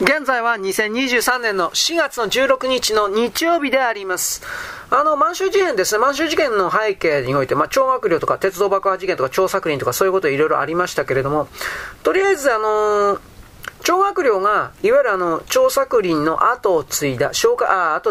現在は2023年の4月の16日の日曜日であります。満州事変ですね。満州事件の背景において、張学良とか鉄道爆破事件とか張作霖とかそういうこといろいろありましたけれども、とりあえず張学良がいわゆる張作霖の後を継いだ蒋介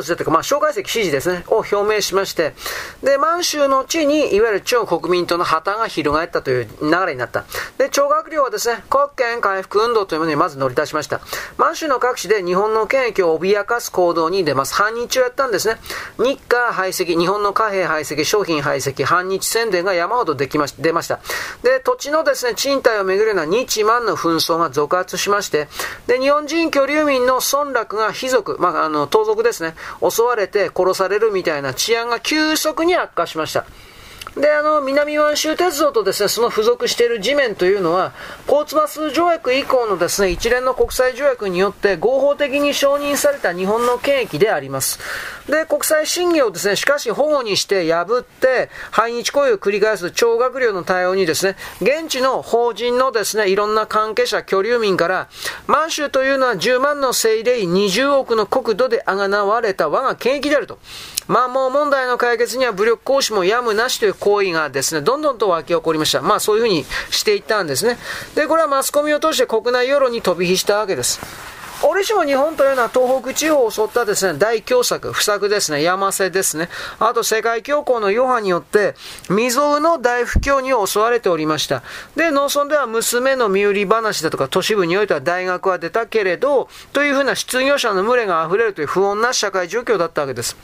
石支持ですねを表明しまして、で満州の地にいわゆる張国民党の旗が広がったという流れになった。で張学良はですね、国権回復運動というものにまず乗り出しました。満州の各地で日本の権益を脅かす行動に出ます。反日をやったんですね。日華排斥、日本の貨幣排斥、商品排斥、反日宣伝が山ほど出ました。で土地のですね賃貸をめぐるような日満の紛争が続発しまして、で日本人居留民の村落が卑族、盗賊ですね、襲われて殺されるみたいな治安が急速に悪化しました。で南満州鉄道とですね、その付属している地面というのはポーツマス条約以降のですね、一連の国際条約によって合法的に承認された日本の権益であります。で国際審議をですね、しかし保護にして破って反日行為を繰り返す張学良の対応にですね、現地の法人のですね、いろんな関係者、居留民から、満州というのは10万の政令、20億の国土で贖われた我が権益であると、満蒙問題の解決には武力行使もやむなしという行為がですね、どんどんと湧き起こりました。そういうふうにしていったんですね。で、これはマスコミを通して国内世論に飛び火したわけです。折しも日本というのは東北地方を襲ったですね、大凶作、不作ですね、山瀬ですね、あと世界恐慌の余波によって未曾有の大不況に襲われておりました。で農村では娘の身売り話だとか、都市部においては大学は出たけれどというふうな失業者の群れがあふれるという不穏な社会状況だったわけです。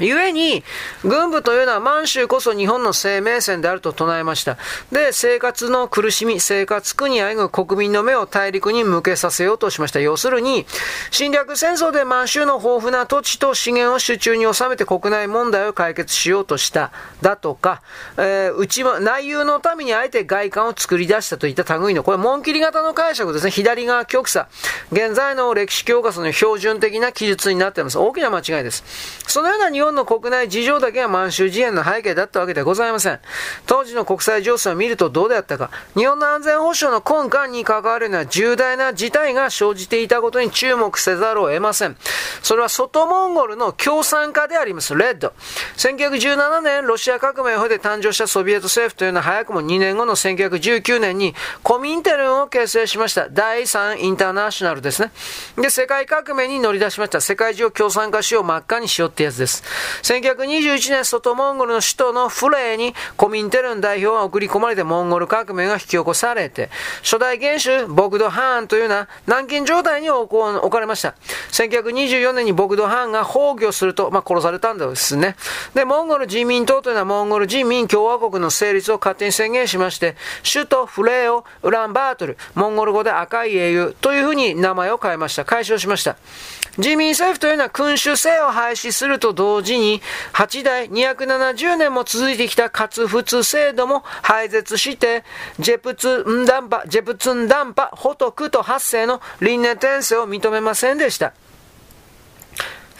故に軍部というのは満州こそ日本の生命線であると唱えました。で生活の苦しみ、生活苦にあえぐ国民の目を大陸に向けさせようとしました。要するに侵略戦争で満州の豊富な土地と資源を手中に収めて国内問題を解決しようとしただとか、内憂のためにあえて外観を作り出したといった類の、これ紋切り型の解釈ですね。左側極左、現在の歴史教科書の標準的な記述になっています。大きな間違いです。そのような日本の国内事情だけが満州事変の背景だったわけではございません。当時の国際情勢を見るとどうであったか。日本の安全保障の根幹に関わるような重大な事態が生じていたことに注目せざるを得ません。それは外モンゴルの共産化であります。レッド。1917年ロシア革命を経て誕生したソビエト政府というのは、早くも2年後の1919年にコミンテルンを結成しました。第3インターナショナルですね。で、世界革命に乗り出しました。世界中を共産化しよう、真っ赤にしようってやつです。1921年、外モンゴルの首都のフレーにコミンテルン代表が送り込まれてモンゴル革命が引き起こされて、初代元首ボグドハーンというような軟禁状態に置かれました。1924年にボグドハーンが崩御すると、殺されたんですね。でモンゴル人民党というのはモンゴル人民共和国の成立を勝手に宣言しまして、首都フレーをウランバートル、モンゴル語で赤い英雄というふうに名前を変えました。解消しました。人民政府というのは君主制を廃止すると同時に、8代270年も続いてきた活仏制度も廃絶して、ジェプツンダンパ、ホトクと8世の輪廻転生を認めませんでした。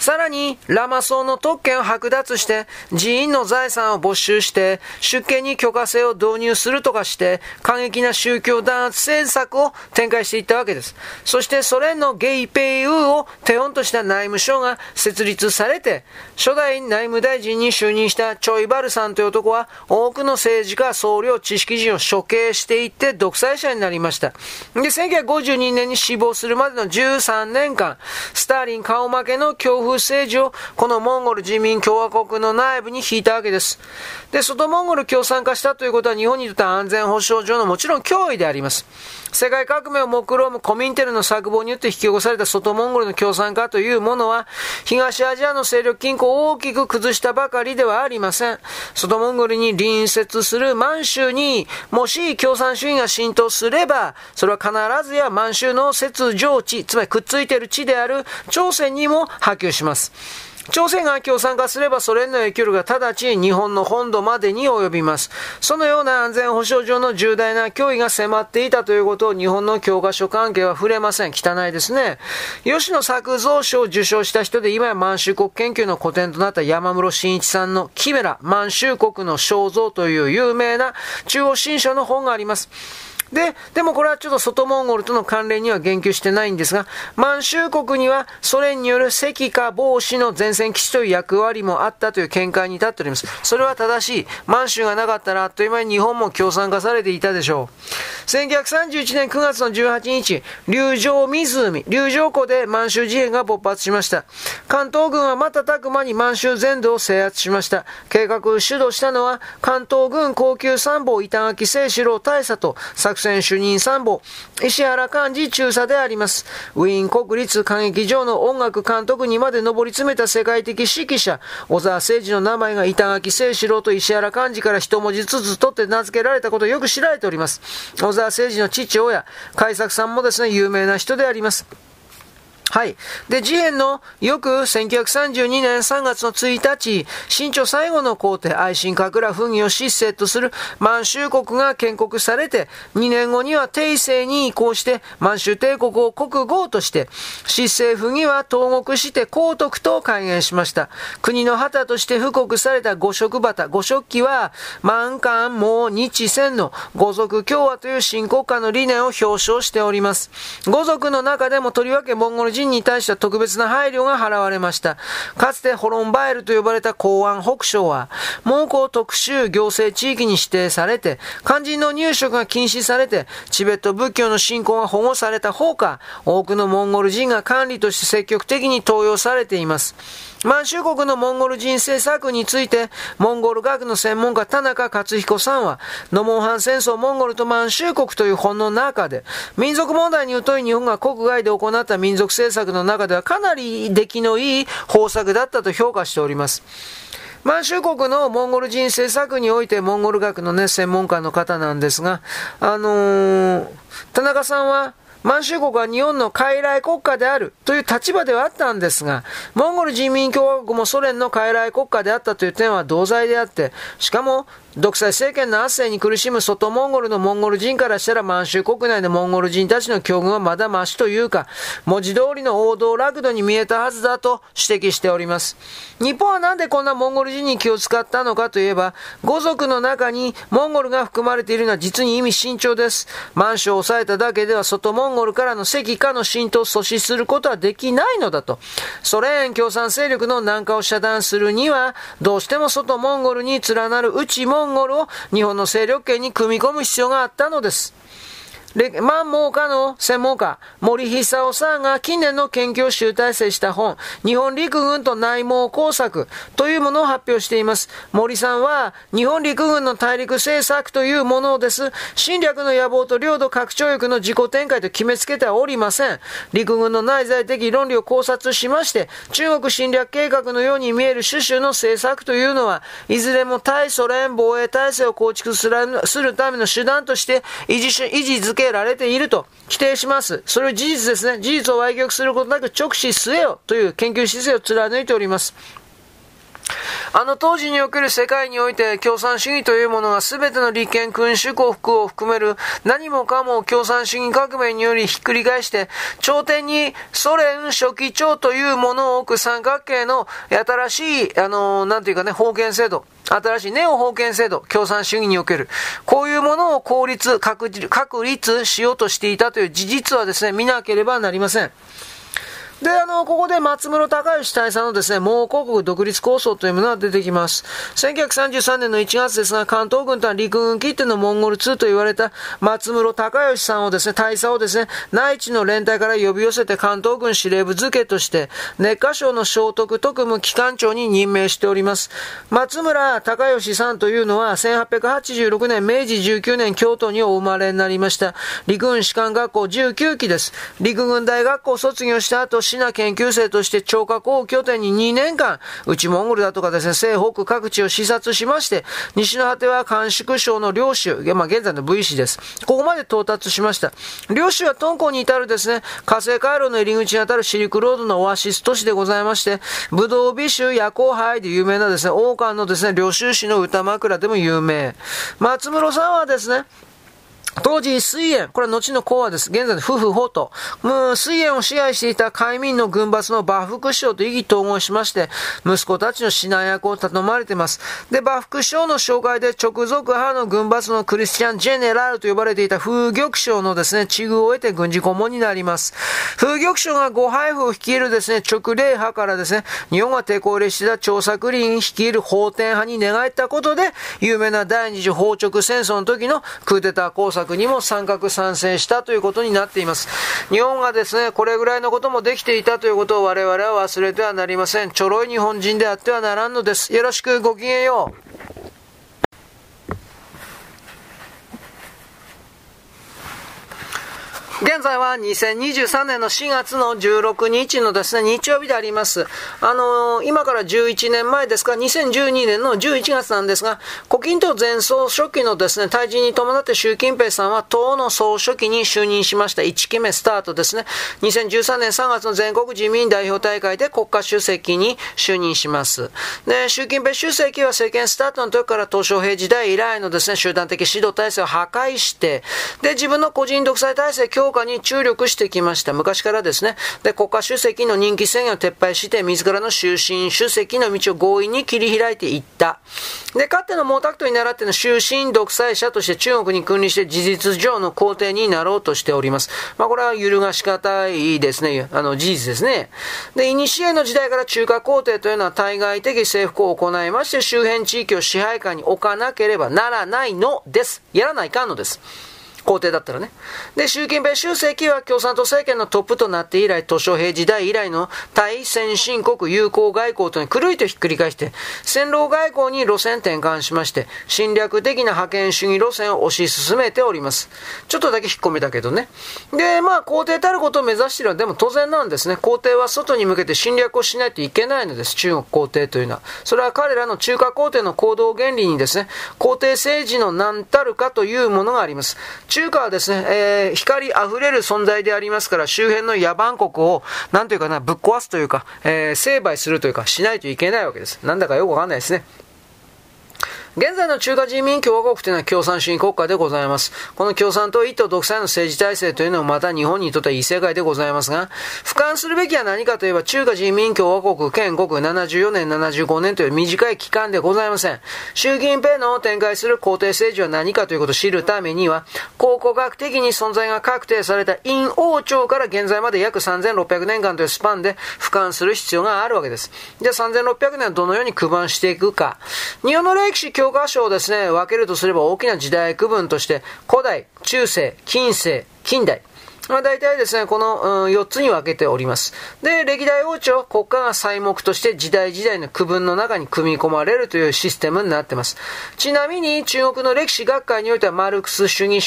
さらに、ラマ僧の特権を剥奪して、寺院の財産を没収して、出家に許可制を導入するとかして、過激な宗教弾圧政策を展開していったわけです。そして、ソ連のゲイペイウーを手本とした内務省が設立されて、初代内務大臣に就任したチョイバルさんという男は、多くの政治家、僧侶、知識人を処刑していって、独裁者になりました。で、1952年に死亡するまでの13年間、スターリン顔負けの恐怖政治をこのモンゴル人民共和国の内部に引いたわけです。で、外モンゴル共産化したということは日本にとって安全保障上のもちろん脅威であります。世界革命を目論むコミンテルンの策謀によって引き起こされた外モンゴルの共産化というものは、東アジアの勢力均衡を大きく崩したばかりではありません。外モンゴルに隣接する満州にもし共産主義が浸透すれば、それは必ずや満州の接上地、つまりくっついている地である朝鮮にも波及します。朝鮮が共産化すればソ連の影響力が直ちに日本の本土までに及びます。そのような安全保障上の重大な脅威が迫っていたということを日本の教科書関係は触れません。汚いですね。吉野作造賞を受賞した人で、今や満州国研究の古典となった山室真一さんのキメラ、満州国の肖像という有名な中央新書の本があります。でもこれはちょっと外モンゴルとの関連には言及してないんですが、満州国にはソ連による赤化防止の前線基地という役割もあったという見解に立っております。それは正しい。満州がなかったらあっという間に日本も共産化されていたでしょう。1931年9月の18日、龍城湖で満州事変が勃発しました。関東軍は瞬く間に満州全土を制圧しました。計画を主導したのは関東軍高級参謀板垣征四郎大佐と作戦主任参謀石原幹事中佐であります。ウィーン国立歌劇場の音楽監督にまで上り詰めた世界的指揮者小澤征爾の名前が板垣征四郎と石原幹事から一文字ずつ取って名付けられたことをよく知られております。小澤征爾の父親開作さんもですね、有名な人であります。はい。で、事変の翌1932年3月の1日、清朝最後の皇帝、愛新覚羅溥儀を執政とする満州国が建国されて、2年後には帝政に移行して、満州帝国を国号として、執政溥儀は投獄して皇徳と改元しました。国の旗として布告された五色旗、五色旗は、満漢蒙日鮮の五族共和という新国家の理念を表彰しております。五族の中でもとりわけモンゴル人に対しては特別な配慮が払われました。かつてホロンバエルと呼ばれた公安北省は、蒙古特殊行政地域に指定されて、肝心の入植が禁止されて、チベット仏教の信仰が保護されたほか、多くのモンゴル人が管理として積極的に登用されています。満州国のモンゴル人政策について、モンゴル学の専門家田中克彦さんは、ノモンハン戦争モンゴルと満州国という本の中で、民族問題に疎い日本が国外で行った民族政策の中ではかなり出来のいい方策だったと評価しております。満州国のモンゴル人政策においてモンゴル学のね、専門家の方なんですが、田中さんは、満州国は日本の傀儡国家であるという立場ではあったんですが、モンゴル人民共和国もソ連の傀儡国家であったという点は同罪であって、しかも独裁政権の圧政に苦しむ外モンゴルのモンゴル人からしたら満州国内でモンゴル人たちの境遇はまだマシというか、文字通りの王道楽土に見えたはずだと指摘しております。日本はなんでこんなモンゴル人に気を使ったのかといえば、五族の中にモンゴルが含まれているのは実に意味深長です。満州を抑えただけでは外モンゴルからの赤化の浸透を阻止することはできないのだと。ソ連共産勢力の南下を遮断するには、どうしても外モンゴルに連なる内モンゴルを日本の勢力圏に組み込む必要があったのです。満蒙科の専門家森久夫さんが近年の研究を集大成した本日本陸軍と内蒙工作というものを発表しています。森さんは日本陸軍の大陸政策というものです。侵略の野望と領土拡張欲の自己展開と決めつけてはおりません。陸軍の内在的論理を考察しまして、中国侵略計画のように見える種々の政策というのは、いずれも対ソ連防衛体制を構築するための手段として維持づけられていると規定します。それを事実ですね。事実を歪曲することなく直視据えよという研究姿勢を貫いております。あの当時における世界において共産主義というものが全ての立憲君主幸福を含める何もかも共産主義革命によりひっくり返して、頂点にソ連書記長というものを置く三角形の新しいなんていうかね、封建制度、新しいネオ封建制度、共産主義におけるこういうものを確立しようとしていたという事実はですね、見なければなりません。で、ここで松室隆義大佐のですね、蒙古国独立構想というものが出てきます。1933年の1月ですが、関東軍とは陸軍きってのモンゴル2と言われた松室隆義さんをですね、大佐をですね、内地の連隊から呼び寄せて関東軍司令部付けとして、熱河省の省督特務機関長に任命しております。松村隆義さんというのは、1886年、明治19年、京都にお生まれになりました。陸軍士官学校19期です。陸軍大学校を卒業した後、シナ研究生として張家口を拠点に2年間、内モンゴルだとかですね、西北各地を視察しまして、西の果ては甘粛省の遼州、現在の武夷市です。ここまで到達しました。遼州は敦煌に至るですね、河西回廊の入り口にあたるシルクロードのオアシス都市でございまして、ブドウ美酒夜光杯で有名なですね、王冠のですね、遼州市の歌枕でも有名。松室さんはですね、当時、水炎、これは後の講和です。現在の夫婦法と、水炎を支配していた海民の軍閥の馬副将と意義統合しまして、息子たちの指南役を頼まれています。で、馬副将の紹介で直属派の軍閥のクリスチャン・ジェネラルと呼ばれていた風玉将のですね、地遇を得て軍事顧問になります。風玉将が呉廃府を率いるですね、直令派からですね、日本が抵抗入れしていた張作霖率いる奉天派に寝返ったことで、有名な第二次宝直戦争の時のクーデター工作にも参戦したということになっています。日本がですね、これぐらいのこともできていたということを我々は忘れてはなりません。ちょろい日本人であってはならんのです。よろしくごきげんよう。現在は2023年の4月の16日のですね、日曜日であります。今から11年前ですか、2012年の11月なんですが、胡錦涛前総書記のですね、退陣に伴って習近平さんは党の総書記に就任しました。1期目スタートですね。2013年3月の全国自民代表大会で国家主席に就任します。で、習近平主席は政権スタートの時から鄧小平時代以来のですね、集団的指導体制を破壊して、で、自分の個人独裁体制強化に注力してきました。昔からですね。で、国家主席の任期制限を撤廃して、自らの終身主席の道を強引に切り開いていった。で、かつての毛沢東に倣っての終身独裁者として中国に君臨して事実上の皇帝になろうとしております。まあ、これは揺るがしがたいですね。事実ですね。で、古の時代から中華皇帝というのは対外的征服を行いまして、周辺地域を支配下に置かなければならないのです。やらないかんのです。皇帝だったらね。で、習近平主席は共産党政権のトップとなって以来、鄧小平時代以来の対先進国友好外交というのをくるりとひっくり返して、戦狼外交に路線転換しまして、侵略的な覇権主義路線を推し進めております。ちょっとだけ引っ込めたけどね。で、まあ、皇帝たることを目指しているのは、でも当然なんですね。皇帝は外に向けて侵略をしないといけないのです。中国皇帝というのは。それは彼らの中華皇帝の行動原理にですね、皇帝政治の何たるかというものがあります。中華はですね、光あふれる存在でありますから、周辺の野蛮国を、なんというかな、ぶっ壊すというか、成敗するというか、しないといけないわけです。なんだかよくわかんないですね。現在の中華人民共和国というのは共産主義国家でございます。この共産党一党独裁の政治体制というのもまた日本にとっては異世界でございますが、俯瞰するべきは何かといえば中華人民共和国建国74年75年という短い期間でございません。習近平の展開する皇帝政治は何かということを知るためには、考古学的に存在が確定された殷王朝から現在まで約3600年間というスパンで俯瞰する必要があるわけです。じゃあ3600年はどのように区分していくか。日本の歴史教科書をですね、分けるとすれば大きな時代区分として古代、中世、近世、近代。まあ、大体ですね、この、4つに分けております。で、歴代王朝、国家が細目として時代時代の区分の中に組み込まれるというシステムになっています。ちなみに、中国の歴史学会においてはマルクス主義の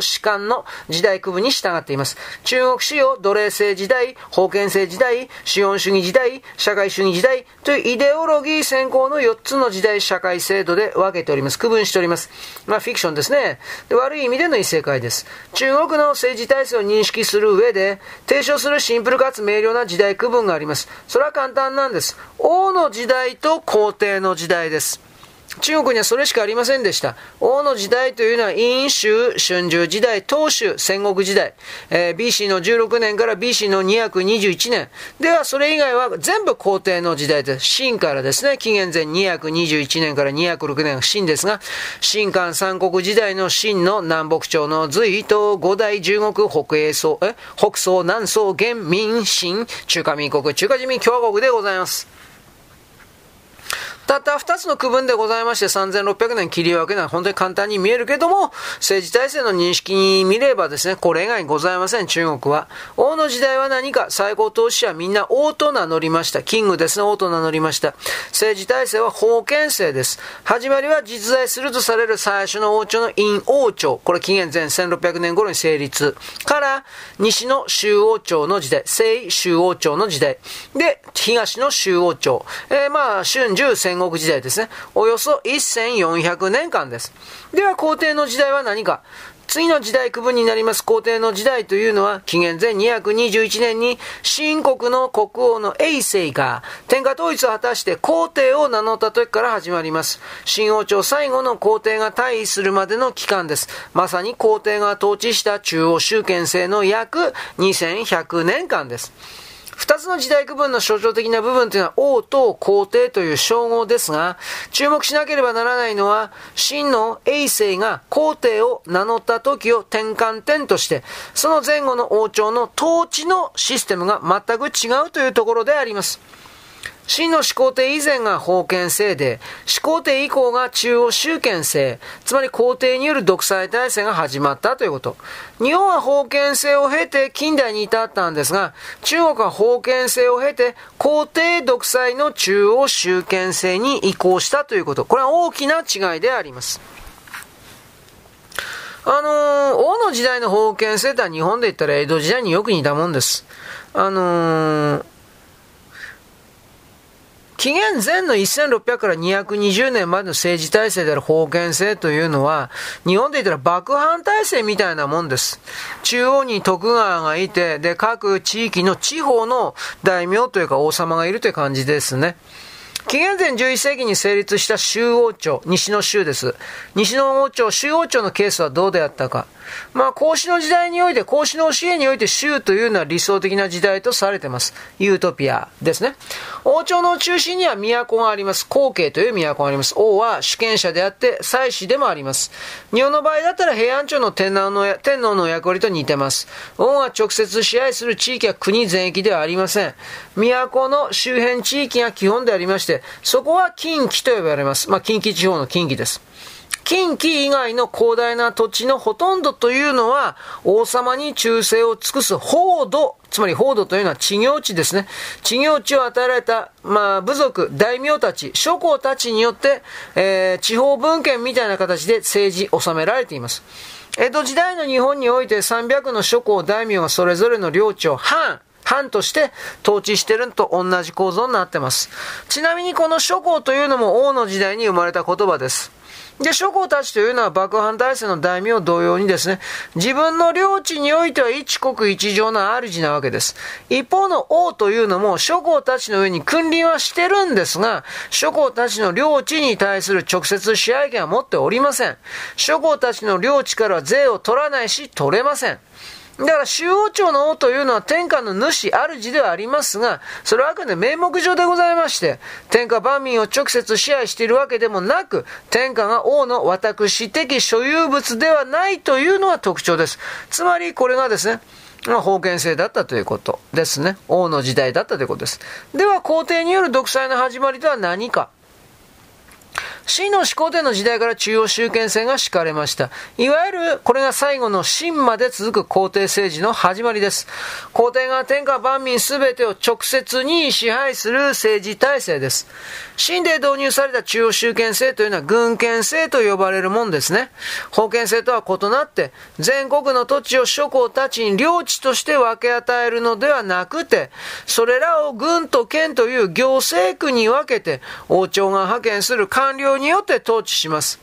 主観の時代区分に従っています。中国史を奴隷制時代、封建制時代、資本主義時代、社会主義時代というイデオロギー先行の4つの時代社会制度で分けております。区分しております。まあ、フィクションですね。で、悪い意味での異世界です。中国の政治体制を認識する上で提唱するシンプルかつ明瞭な時代区分があります。それは簡単なんです。王の時代と皇帝の時代です。中国にはそれしかありませんでした。王の時代というのは殷周、春秋時代、東周、戦国時代、BC の16年から BC の221年。ではそれ以外は全部皇帝の時代です。秦からですね、紀元前221年から206年が秦ですが、秦漢三国時代の秦の南北朝の隋と五代十国北宋、南宋、元、明、清、中華民国、中華人民共和国でございます。たった2つの区分でございまして3600年切り分けなら本当に簡単に見えるけども、政治体制の認識に見ればですね、これ以外にございません。中国は王の時代は何か、最高統治者はみんな王と名乗りました。キングですね、王と名乗りました。政治体制は封建制です。始まりは実在するとされる最初の王朝の殷王朝、これ紀元前1600年頃に成立から西の周王朝の時代、西周王朝の時代で東の周王朝、まあ春秋戦国時代ですね。およそ1400年間です。では皇帝の時代は何か。次の時代区分になります皇帝の時代というのは、紀元前221年に秦国の国王の永世が天下統一を果たして皇帝を名乗った時から始まります。秦王朝最後の皇帝が退位するまでの期間です。まさに皇帝が統治した中央集権制の約2100年間です。二つの時代区分の象徴的な部分というのは王と皇帝という称号ですが、注目しなければならないのは、秦の永世が皇帝を名乗った時を転換点として、その前後の王朝の統治のシステムが全く違うというところであります。秦の始皇帝以前が封建制で、始皇帝以降が中央集権制、つまり皇帝による独裁体制が始まったということ。日本は封建制を経て近代に至ったんですが、中国は封建制を経て皇帝独裁の中央集権制に移行したということ。これは大きな違いであります。王の時代の封建制とは日本で言ったら江戸時代によく似たもんです。紀元前の1600から220年までの政治体制である封建制というのは、日本で言ったら幕藩体制みたいなもんです。中央に徳川がいて、で、各地域の地方の大名というか王様がいるという感じですね。紀元前11世紀に成立した周王朝、西の州です。西の王朝、周王朝のケースはどうであったか。孔子の時代において、孔子の教えにおいて州というのは理想的な時代とされています。ユートピアですね。王朝の中心には都があります。後継という都があります。王は主権者であって、祭司でもあります。日本の場合だったら平安朝の天皇の役割と似てます。王が直接支配する地域は国全域ではありません。都の周辺地域が基本でありまして、そこは近畿と呼ばれます。近畿地方の近畿です。近畿以外の広大な土地のほとんどというのは、王様に忠誠を尽くす報道、つまり報道というのは地業地ですね。地業地を与えられた、部族、大名たち、諸侯たちによって、地方分権みたいな形で政治収められています。江戸時代の日本において300の諸侯大名がそれぞれの領地を藩として統治しているのと同じ構造になっています。ちなみにこの諸侯というのも王の時代に生まれた言葉です。で、諸侯たちというのは幕藩体制の大名同様にですね、自分の領地においては一国一城の主なわけです。一方の王というのも諸侯たちの上に君臨はしてるんですが、諸侯たちの領地に対する直接支配権は持っておりません。諸侯たちの領地からは税を取らないし、取れません。だから、周王朝の王というのは天下の主、主ではありますが、それはあくまで名目上でございまして、天下万民を直接支配しているわけでもなく、天下が王の私的所有物ではないというのが特徴です。つまり、これがですね、封建制だったということですね。王の時代だったということです。では、皇帝による独裁の始まりとは何か。秦の始皇帝の時代から中央集権制が敷かれました。いわゆるこれが最後の秦まで続く皇帝政治の始まりです。皇帝が天下万民すべてを直接に支配する政治体制です。秦で導入された中央集権制というのは郡県制と呼ばれるもんですね。封建制とは異なって全国の土地を諸侯たちに領地として分け与えるのではなくて、それらを郡と県という行政区に分けて王朝が派遣する官僚によって統治します。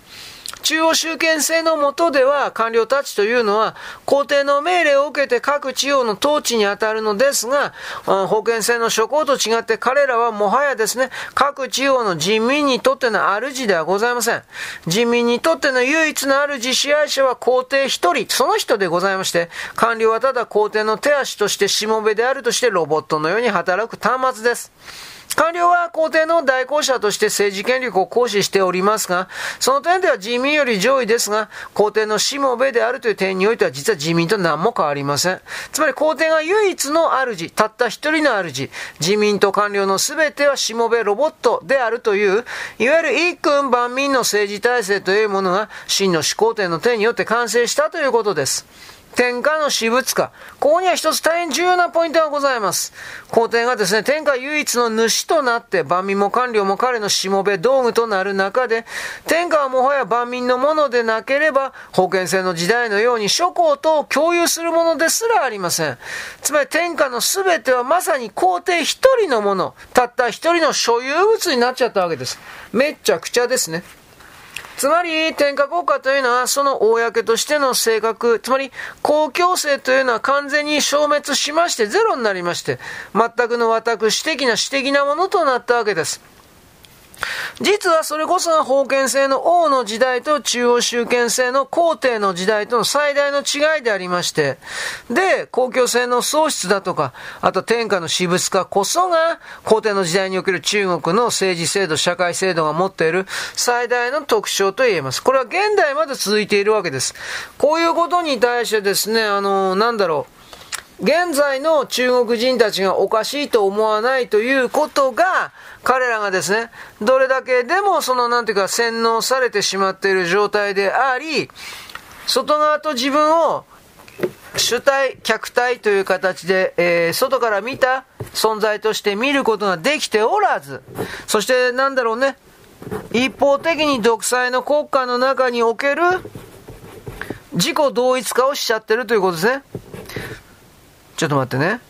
中央集権制の下では官僚たちというのは皇帝の命令を受けて各地方の統治に当たるのですが、封建制の諸侯と違って彼らはもはやですね、各地方の人民にとっての主ではございません。人民にとっての唯一の主支配者は皇帝一人、その人でございまして、官僚はただ皇帝の手足としてしもべであるとしてロボットのように働く端末です。官僚は皇帝の代行者として政治権力を行使しておりますが、その点では人民より上位ですが、皇帝のしもべであるという点においては実は人民と何も変わりません。つまり皇帝が唯一の主、たった一人の主、人民と官僚のすべてはしもべロボットであるという、いわゆる一君万民の政治体制というものが秦の始皇帝の手によって完成したということです。天下の私物化。ここには一つ大変重要なポイントがございます。皇帝がですね、天下唯一の主となって、万民も官僚も彼のしもべ道具となる中で、天下はもはや万民のものでなければ、封建制の時代のように諸侯と共有するものですらありません。つまり天下のすべてはまさに皇帝一人のもの、たった一人の所有物になっちゃったわけです。めっちゃくちゃですね。つまり天下国家というのはその公としての性格、つまり公共性というのは完全に消滅しましてゼロになりまして、全くの私的な私的なものとなったわけです。実はそれこそが封建制の王の時代と中央集権制の皇帝の時代との最大の違いでありまして、で公共制の喪失だとか、あと天下の私物化こそが皇帝の時代における中国の政治制度社会制度が持っている最大の特徴と言えます。これは現代まで続いているわけです。こういうことに対してですね、現在の中国人たちがおかしいと思わないということが、彼らがですね、どれだけでも洗脳されてしまっている状態であり、外側と自分を主体、客体という形で、外から見た存在として見ることができておらず、そして一方的に独裁の国家の中における自己同一化をしちゃってるということですね。ちょっと待ってね。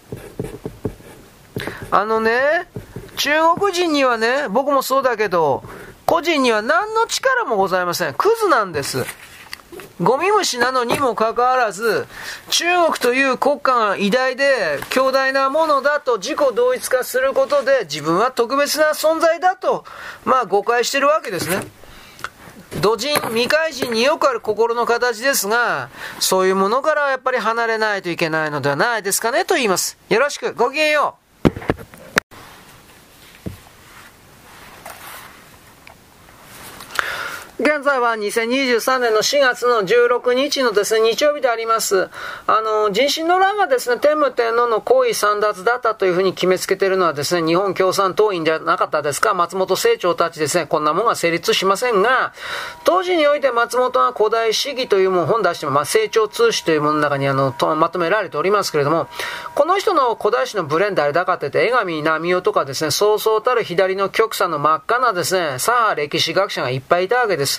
中国人にはね、僕もそうだけど、個人には何の力もございません。クズなんです。ゴミ虫なのにもかかわらず、中国という国家が偉大で強大なものだと自己同一化することで、自分は特別な存在だと、誤解してるわけですね。土人、未開人によくある心の形ですが、そういうものからはやっぱり離れないといけないのではないですかねと言います。よろしく、ごきげんよう。現在は2023年の4月の16日のですね、日曜日であります。人心の乱がですね、天武天皇の皇位簒奪だったというふうに決めつけているのはですね、日本共産党員じゃなかったですか、松本清張たちですね、こんなもんが成立しませんが、当時において松本が古代史義というものを本出しても、清張通史というものの中にまとめられておりますけれども、この人の古代史のブレン誰だかって言って、江上奈美代とかですね、そうそうたる左の極左の真っ赤なですね、左派歴史学者がいっぱいいたわけです。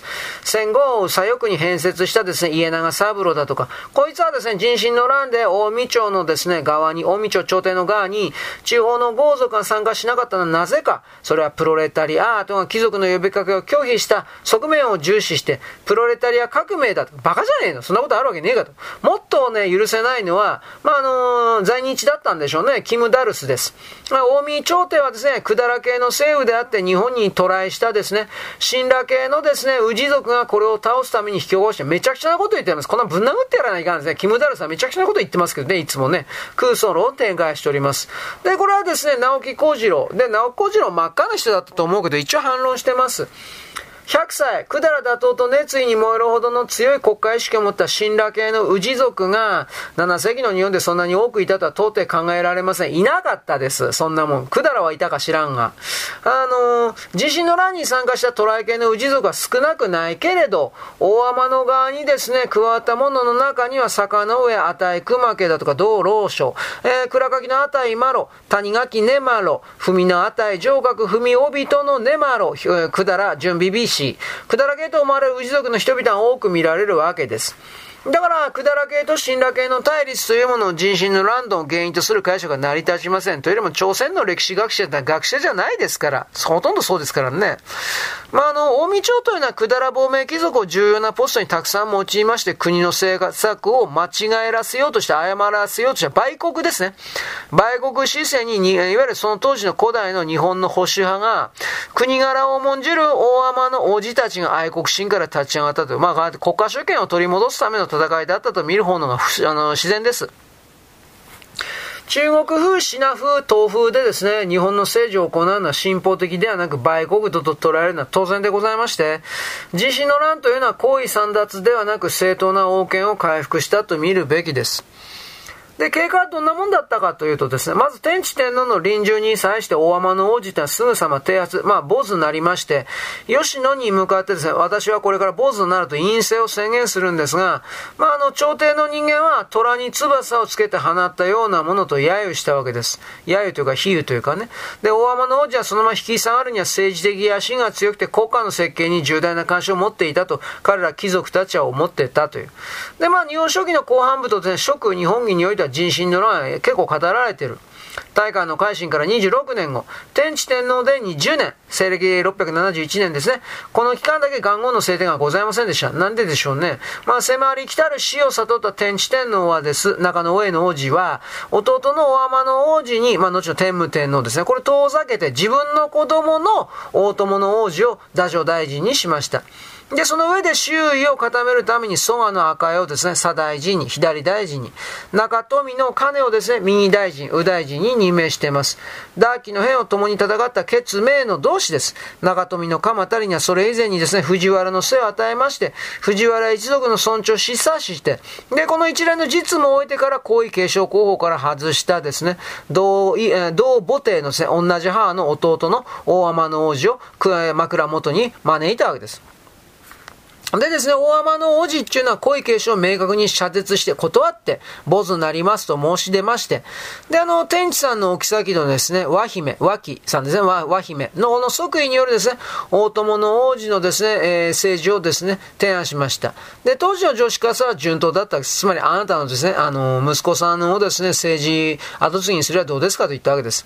戦後左翼に変節したですね、家長三郎だとか、こいつはですね、人心の乱で近江朝のですね、側に、近江朝朝廷の側に地方の豪族が参加しなかったのはなぜか。それはプロレタリアートが貴族の呼びかけを拒否した側面を重視して、プロレタリア革命だと。バカじゃねえの、そんなことあるわけねえかと。もっとね、許せないのは、在日だったんでしょうね、キム・ダルスです。近江朝廷はですね、百済系の政府であって、日本に渡来したですね、新羅系のですね、氏族がこれを倒すために引き起こして、めちゃくちゃなこと言ってます。こんなぶん殴ってやらないかんですね。キムダルさんめちゃくちゃなこと言ってますけどね、いつもね、空想論を展開しております。で、これはですね、直木幸次郎。で、直木幸次郎真っ赤な人だったと思うけど、一応反論してます。100歳、百済打倒と熱意に燃えるほどの強い国家意識を持った新羅系の氏族が7世紀の日本でそんなに多くいたとは到底考えられません。いなかったです、そんなもん。百済はいたか知らんが。地震の乱に参加した渡来系の氏族は少なくないけれど、大天の側にですね、加わった者の中には坂の上、値熊家だとか、道老将、倉垣の値麻呂、谷垣根麻呂、文の値城郭、文帯人の根麻呂、百済準備美し、百済系と思われる氏族の人々が多く見られるわけです。だから百済系と新羅系の対立というものを人心の乱の原因とする解釈が成り立ちません。というよりも朝鮮の歴史学者は学者じゃないですから、ほとんどそうですからね。近江朝というのは百済亡命貴族を重要なポストにたくさん用いまして、国の政策を間違えらせようとして誤らせようとした売国ですね。売国姿勢にいわゆるその当時の古代の日本の保守派が国柄を重んじる大天の王子たちが愛国心から立ち上がったという、国家主権を取り戻すための戦いだったと見る方のが自然です。中国風、シナ風、東風でですね、日本の政治を行うのは進歩的ではなく売国と捉えるのは当然でございまして、人心の乱というのは皇位簒奪ではなく正当な王権を回復したと見るべきです。で、経過はどんなもんだったかというとですね、まず天智天皇の臨終に際して大天の王子とはすぐさま剃髪、坊主になりまして、吉野に向かってですね、私はこれから坊主になると院政を宣言するんですが、朝廷の人間は虎に翼をつけて放ったようなものと揶揄したわけです。揶揄というか比喩というかね。で、大天の王子はそのまま引き下がるには政治的野心が強くて国家の設計に重大な関心を持っていたと彼ら貴族たちは思っていたという。で、日本書紀の後半部とですね、諸君日本紀においては人心の乱へ結構語られている。大韓の改新から26年後、天智天皇で20年、西暦671年ですね。この期間だけ元号の制定がございませんでした。なんででしょうね。迫り来たる死を悟った天智天皇はです。中の上野王子は、弟の大天の王子に、後の天武天皇ですね。これ遠ざけて自分の子供の大友の王子を太政大臣にしました。で、その上で周囲を固めるために、蘇我の赤江をですね、左大臣に、左大臣に、中富の金をですね、右大臣、右大臣に任命しています。大紀の変を共に戦った決明の同志です。中富の鎌足にはそれ以前にですね、藤原の姓を与えまして、藤原一族の尊重を示唆して、で、この一連の実務を終えてから、皇位継承候補から外したですね、同母弟のですね、同じ母の弟の大天の王子を枕元に招いたわけです。でですね、大天の王子っていうのは皇位継承を明確に射鉄して断って、坊主になりますと申し出まして、で、天智さんの后のですね、和姫の即位によるですね、大友の王子のですね、政治をですね、提案しました。で、当時の女子からは順当だったわけです。つまり、あなたのですね、息子さんをですね、政治後継ぎにすればどうですかと言ったわけです。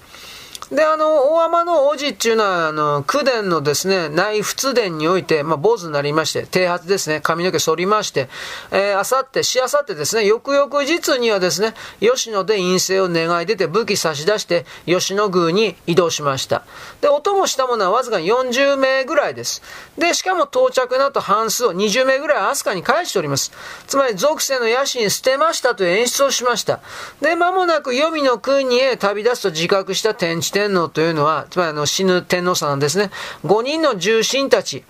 で、大天の王子っていうのは、九殿のですね、内仏殿において、坊主になりまして、剃髪ですね、髪の毛剃りまして、しあさってですね、翌々日にはですね、吉野で院政を願い出て武器差し出して、吉野宮に移動しました。で、音もしたものはわずか40名ぐらいです。で、しかも到着の後半数を20名ぐらい飛鳥に返しております。つまり、俗世の野心捨てましたという演出をしました。で、間もなく黄泉の国へ旅立つと自覚した天智天皇というのは、つまり死ぬ天皇さんなんですね。5人の重臣たち、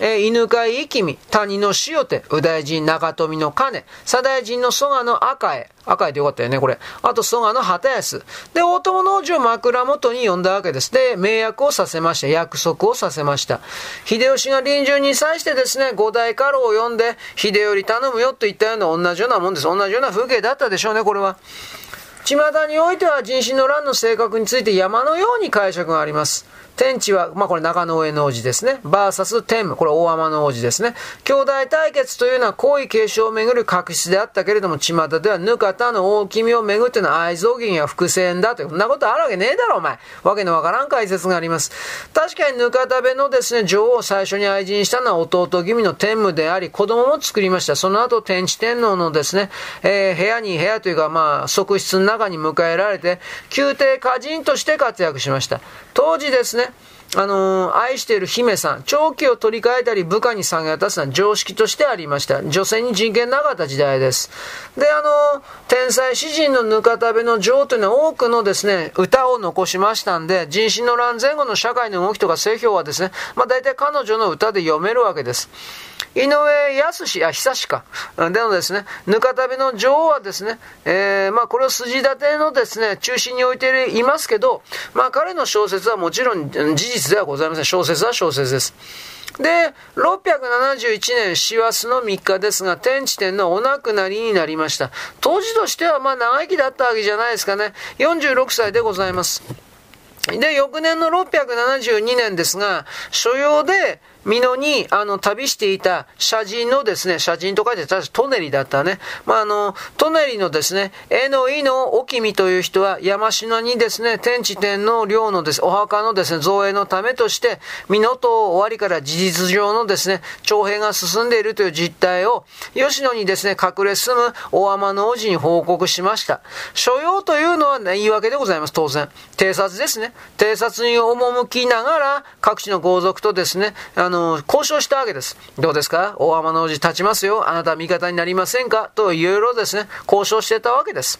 犬飼い君、谷の塩手、右大臣中富の金、左大臣の蘇我の赤江でよかったよね、これ。あと蘇我の旗安。で、大友の王子を枕元に呼んだわけです。で、盟約をさせました。約束をさせました。秀吉が臨終に際してですね、五代家老を呼んで、秀頼頼むよと言ったような同じようなもんです。同じような風景だったでしょうね、これは。巷においては人心の乱の性格について山のように解釈があります。天智は、これ中の上の王子ですね。バーサス天武、これ大天の王子ですね。兄弟対決というのは皇位継承をめぐる確執であったけれども、巷ではぬかたの大君をめぐっての愛憎銀や伏線だという、そんなことあるわけねえだろお前。わけのわからん解説があります。確かにぬかたべのですね、女王を最初に愛人したのは弟君の天武であり、子供も作りました。その後天智天皇のですね、部屋というか側室の中に迎えられて、宮廷歌人として活躍しました。当時ですね、愛している姫さん、長期を取り替えたり部下に産業を渡すのは常識としてありました。女性に人権なかった時代です。で、天才詩人のぬかたべの女王というのは多くのですね、歌を残しましたんで、人心の乱前後の社会の動きとか政評はですね、大体彼女の歌で読めるわけです。井上康史、久しか。でのですね、ぬかたべの女王はですね、これを筋立てのですね、中心に置いていますけど、彼の小説はもちろん事実ではございません。小説は小説です。で、671年、師走の3日ですが、天智天皇お亡くなりになりました。当時としては、長生きだったわけじゃないですかね。46歳でございます。で、翌年の672年ですが、所用で、美濃に、旅していた、写人のですね、写人と書いて、確かトネリだったね。トネリのですね、絵の井のおきみという人は、山科にですね、天智天皇陵のです、お墓のですね、造営のためとして、美濃と終わりから事実上のですね、徴兵が進んでいるという実態を、吉野にですね、隠れ住む大天の王子に報告しました。所用というのは、ね、言い訳でございます、当然。偵察ですね。偵察に赴きながら、各地の豪族とですね、交渉したわけです。どうですか？大天の王子立ちますよ。あなたは味方になりませんか？といろいろですね、交渉してたわけです。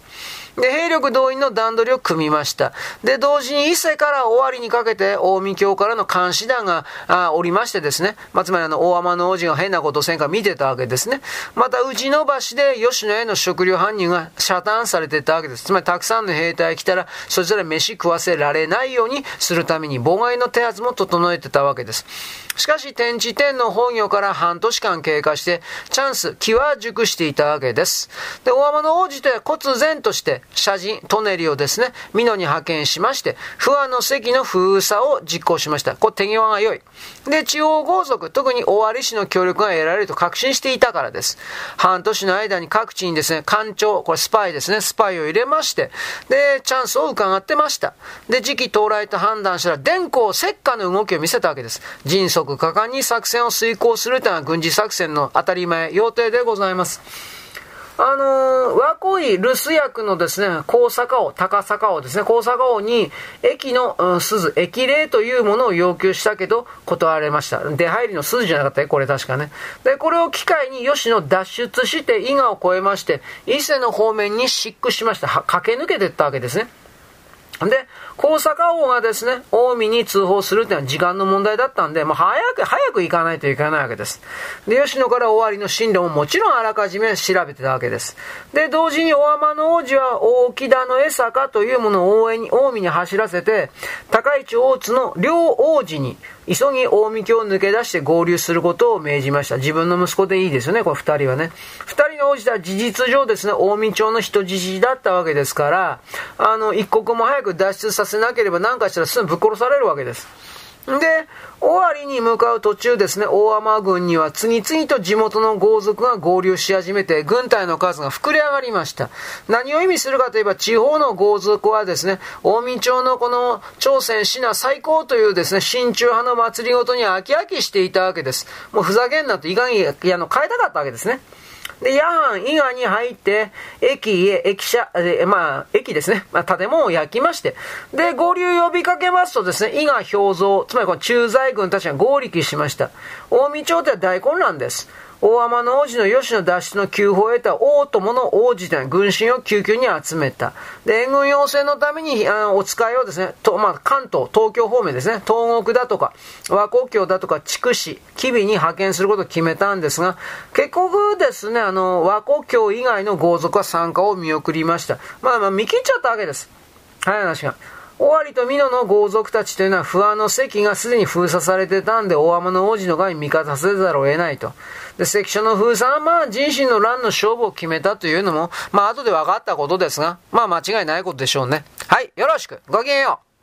で、兵力動員の段取りを組みました。で、同時に伊勢から尾張にかけて、近江教からの監視団がおりましてですね、つまり大天の王子が変なことをせんか見てたわけですね。また、宇治の橋で吉野への食料搬入が遮断されてたわけです。つまり、たくさんの兵隊来たら、そちらで飯食わせられないようにするために、妨害の手はずも整えてたわけです。しかし、し天智天の本業から半年間経過して、チャンス、気は熟していたわけです。で、大天皇子とは骨前として、斜陣、トネリをですね、美濃に派遣しまして、不破の関の封鎖を実行しました。これ手際が良い。で、地方豪族、特に尾張氏の協力が得られると確信していたからです。半年の間に各地にですね、官庁、これスパイですね、スパイを入れまして、で、チャンスを伺ってました。で、時期到来と判断したら、電光石火の動きを見せたわけです。迅速果敢に作戦を遂行するというのは軍事作戦の当たり前、要諦でございます。和光留守役のですね、高坂王、高坂王ですね、高坂王に、駅の、鈴、駅令というものを要求したけど、断られました。出入りの鈴じゃなかったね、これ確かね。で、これを機会に吉野脱出して、伊賀を越えまして、伊勢の方面に失駆しました。駆け抜けていったわけですね。で、高坂王がですね、近江に通報するというのは時間の問題だったんで、早く行かないといけないわけです。で、吉野から尾張の進路ももちろんあらかじめ調べてたわけです。で、同時に大天皇子は大木田の江坂というものを近江に走らせて、高市大津の両王子に、急ぎ近江家を抜け出して合流することを命じました。自分の息子でいいですよね、これ二人はね。二人の王子は事実上ですね、近江町の人質だったわけですから、一刻も早く脱出させなければ何かしたらすぐぶっ殺されるわけです。で、尾張に向かう途中ですね、大天軍には次々と地元の豪族が合流し始めて、軍隊の数が膨れ上がりました。何を意味するかといえば、地方の豪族はですね、近江町のこの朝鮮支那最高というですね、親中派の祭りごとに飽き飽きしていたわけです。もうふざけんなと、いかに変えたかったわけですね。で、夜半伊賀に入って、駅ですね。建物を焼きまして。で、合流呼びかけますとですね、伊賀兵蔵、つまりこの駐在軍たちが合力しました。近江町では大混乱です。大天皇子の吉野脱出の急報を得た大友の王子というのは軍心を急遽に集めた。で、援軍要請のために、お使いをですね、関東、東京方面ですね、東国だとか、和光郷だとか、筑紫、吉備に派遣することを決めたんですが、結局ですね、和光郷以外の豪族は参加を見送りました。見切っちゃったわけです。早い話が。尾張と美濃の豪族たちというのは不破の関がすでに封鎖されてたんで、大天皇子の側に味方せざるを得ないと。で、関所の封鎖は人心の乱の勝負を決めたというのも後で分かったことですが、間違いないことでしょうね。はい、よろしく。ごきげんよう。